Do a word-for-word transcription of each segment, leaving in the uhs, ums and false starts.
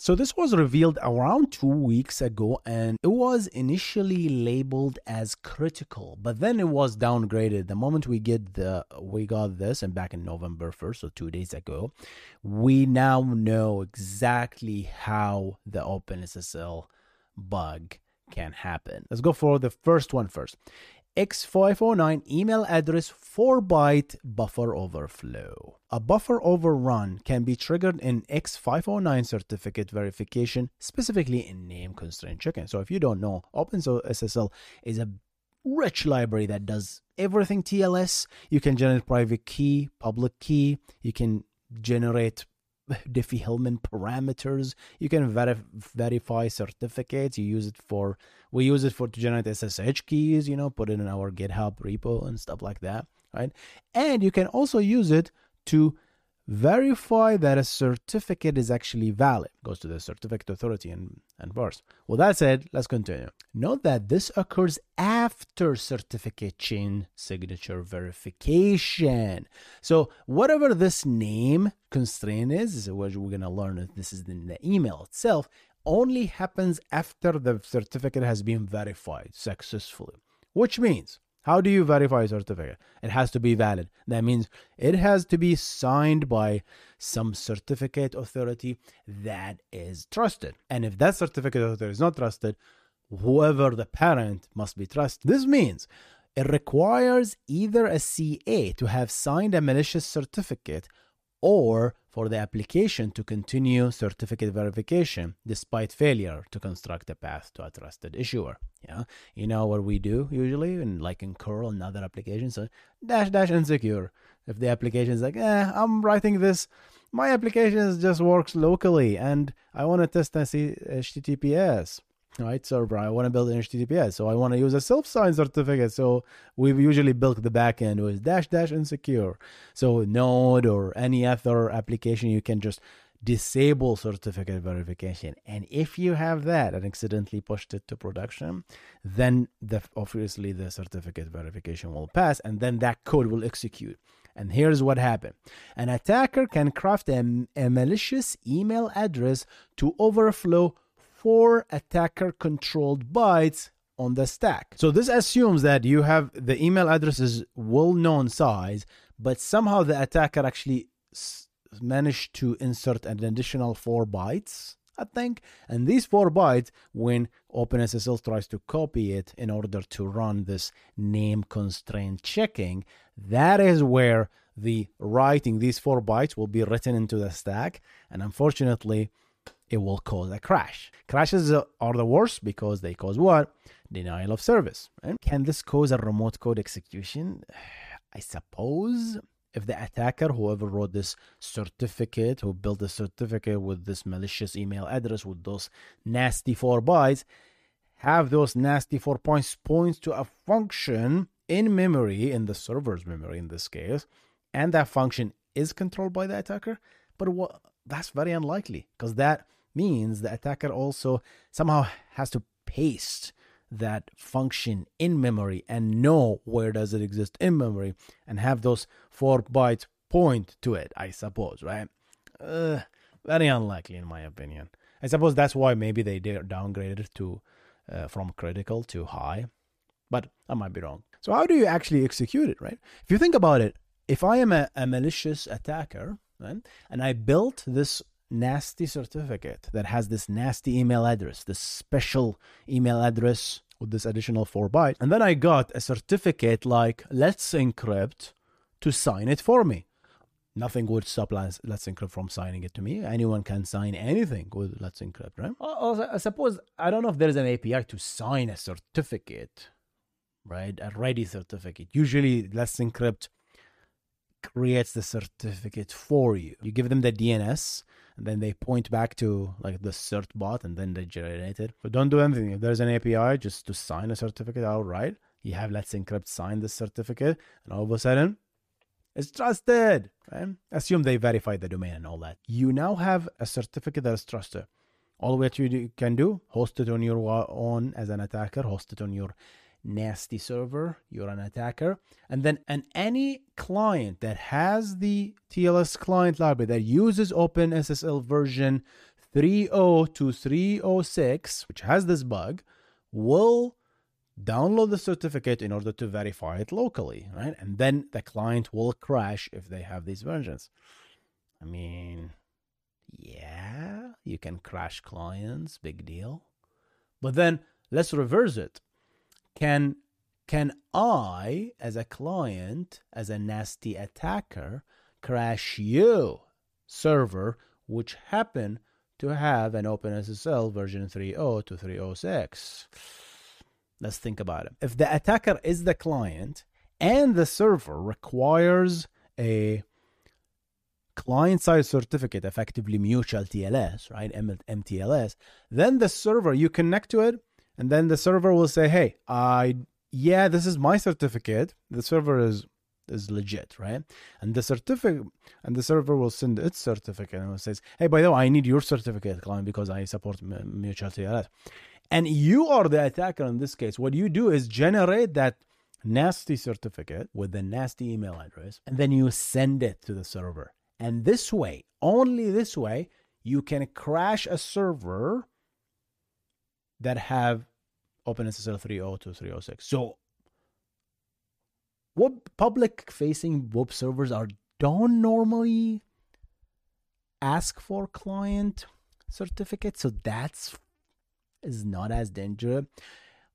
So this was revealed around two weeks ago, and it was initially labeled as critical, but then it was downgraded. The moment we get the we got this, and back in November first, so two days ago, we now know exactly how the OpenSSL bug can happen. Let's go for the first one first. X five oh nine email address four byte buffer overflow. A buffer overrun can be triggered in X five oh nine certificate verification, specifically in name-constrained chicken. So if you don't know, OpenSSL is a rich library that does everything T L S. You can generate private key, public key. You can generate Diffie-Hellman parameters. You can verif- verify certificates. You use it for we use it for to generate S S H keys, you know, put it in our GitHub repo and stuff like that, right? And you can also use it to verify that a certificate is actually valid. Goes to the certificate authority and and verse. Well, that said, let's continue. Note that this occurs after certificate chain signature verification. So whatever this name constraint is, is what we're gonna learn if this is in the email itself, only happens after the certificate has been verified successfully, which means, how do you verify a certificate? It has to be valid. That means it has to be signed by some certificate authority that is trusted. And if that certificate authority is not trusted, whoever the parent must be trusted. This means it requires either a C A to have signed a malicious certificate or for the application to continue certificate verification despite failure to construct a path to a trusted issuer. Yeah, you know what we do usually, and like in curl and other applications, so dash dash insecure. If the application is like, eh, I'm writing this, my application just works locally, and I want to test and see H T T P S, right? Server, I want to build an H T T P S, so I want to use a self-signed certificate. So we've usually built the backend with dash dash insecure. So Node or any other application, you can just disable certificate verification, and if you have that and accidentally pushed it to production, then the, obviously the certificate verification will pass, and then that code will execute. And here's what happened. An attacker can craft a, a malicious email address to overflow four attacker controlled bytes on the stack. So this assumes that you have the email address is well known size, but somehow the attacker actually s- managed to insert an additional four bytes, I think. And these four bytes, when OpenSSL tries to copy it in order to run this name constraint checking, that is where the writing, these four bytes will be written into the stack. And unfortunately, it will cause a crash. Crashes are the worst because they cause what? Denial of service. And can this cause a remote code execution? I suppose. If the attacker, whoever wrote this certificate, who built the certificate with this malicious email address with those nasty four bytes, have those nasty four points points to a function in memory, in the server's memory in this case, and that function is controlled by the attacker. But what, that's very unlikely, because that means the attacker also somehow has to paste that function in memory and know where does it exist in memory and have those four bytes point to it, I suppose, right? Uh, very unlikely in my opinion. I suppose that's why maybe they downgraded to uh, from critical to high, but I might be wrong. So how do you actually execute it, right? If you think about it, if I am a, a malicious attacker, right, and I built this nasty certificate that has this nasty email address, this special email address with this additional four bytes, and then I got a certificate like Let's Encrypt to sign it for me. Nothing would stop Let's Encrypt from signing it to me. Anyone can sign anything with Let's Encrypt, right? Also, I suppose, I don't know if there's an A P I to sign a certificate, right? A ready certificate. Usually, Let's Encrypt creates the certificate for you. You give them the D N S, and then they point back to like the certbot, and then they generate it. But don't do anything. If there's an A P I just to sign a certificate outright, you have Let's Encrypt sign the certificate, and all of a sudden, it's trusted, right? Assume they verify the domain and all that. You now have a certificate that is trusted. All that you do, can do, host it on your own as an attacker, host it on your nasty server, you're an attacker. And then and any client that has the T L S client library that uses OpenSSL version three oh to three oh six, which has this bug, will download the certificate in order to verify it locally, right? And then the client will crash if they have these versions. I mean, yeah, you can crash clients, big deal. But then let's reverse it. Can, can I, as a client, as a nasty attacker, crash you server, which happen to have an OpenSSL version three oh to three oh six? Let's think about it. If the attacker is the client and the server requires a client-side certificate, effectively mutual T L S, right, M T L S, then the server, you connect to it, and then the server will say, hey, I yeah, this is my certificate. The server is, is legit, right? And the certificate, and the server will send its certificate and it says, hey, by the way, I need your certificate, client, because I support mutual T L S. And you are the attacker in this case. What you do is generate that nasty certificate with the nasty email address, and then you send it to the server. And this way, only this way, you can crash a server that have OpenSSL three oh to three oh six. So web public-facing web servers are don't normally ask for client certificates, so that's is not as dangerous.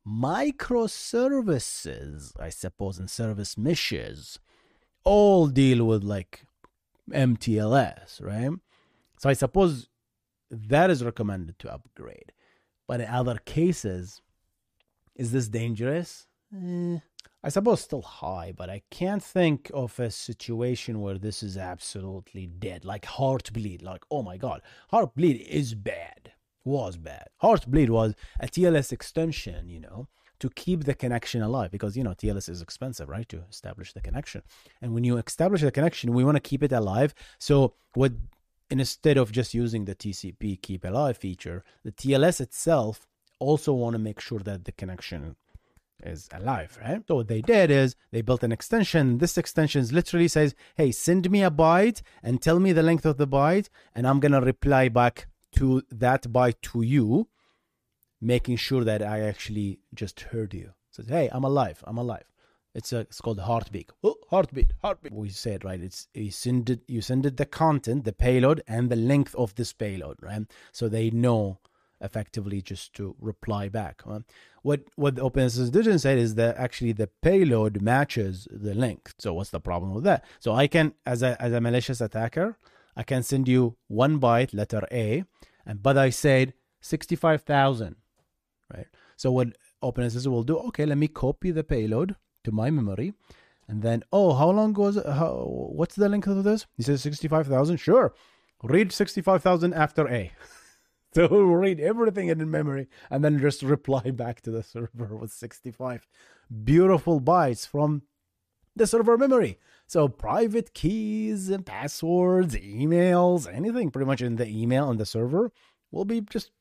Microservices, I suppose, and service meshes all deal with like M T L S, right? So I suppose that is recommended to upgrade. But in other cases, is this dangerous? Eh, I suppose still high, but I can't think of a situation where this is absolutely dead. Like Heartbleed, like, oh my God, Heartbleed is bad. was bad. Heartbleed was a T L S extension, you know, to keep the connection alive because, you know, T L S is expensive, right, to establish the connection. And when you establish the connection, we want to keep it alive. So what, instead of just using the T C P keep alive feature, the T L S itself also want to make sure that the connection is alive, right? So what they did is they built an extension. This extension literally says, hey, send me a byte and tell me the length of the byte, and I'm going to reply back to that byte to you, making sure that I actually just heard you. Says, hey, I'm alive, I'm alive. It's a, it's called heartbeat. Oh, heartbeat, heartbeat. We said, right, it's you send it, you send it the content, the payload, and the length of this payload, right? So they know effectively just to reply back. Right? What what the OpenSSL didn't say is that actually the payload matches the length. So what's the problem with that? So I can, as a as a malicious attacker, I can send you one byte, letter A, and but I said sixty-five thousand, right? So what OpenSSL will do, okay, let me copy the payload to my memory, and then, oh, how long was, how, what's the length of this? He says sixty-five thousand, sure, read sixty-five thousand after A. So we'll read everything in memory, and then just reply back to the server with sixty-five beautiful bytes from the server memory. So private keys and passwords, emails, anything pretty much in the email on the server will be just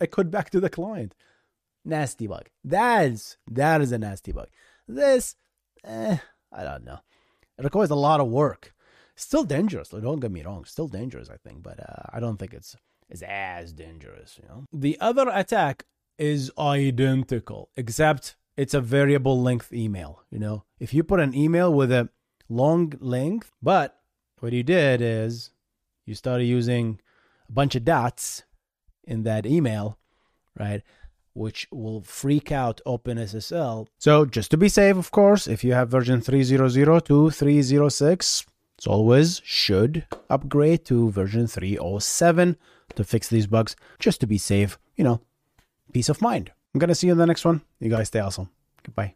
echoed back to the client. Nasty bug. That's, that is a nasty bug. This, eh, I don't know. It requires a lot of work. Still dangerous. Don't get me wrong. Still dangerous, I think. But uh, I don't think it's, it's as dangerous, you know. The other attack is identical, except it's a variable length email, you know. If you put an email with a long length, but what you did is you started using a bunch of dots in that email, right, which will freak out OpenSSL. So just to be safe, of course, if you have version three point oh point oh to three point oh point six, it's always should upgrade to version three point oh point seven to fix these bugs, just to be safe, you know, peace of mind. I'm gonna see you in the next one. You guys stay awesome. Goodbye.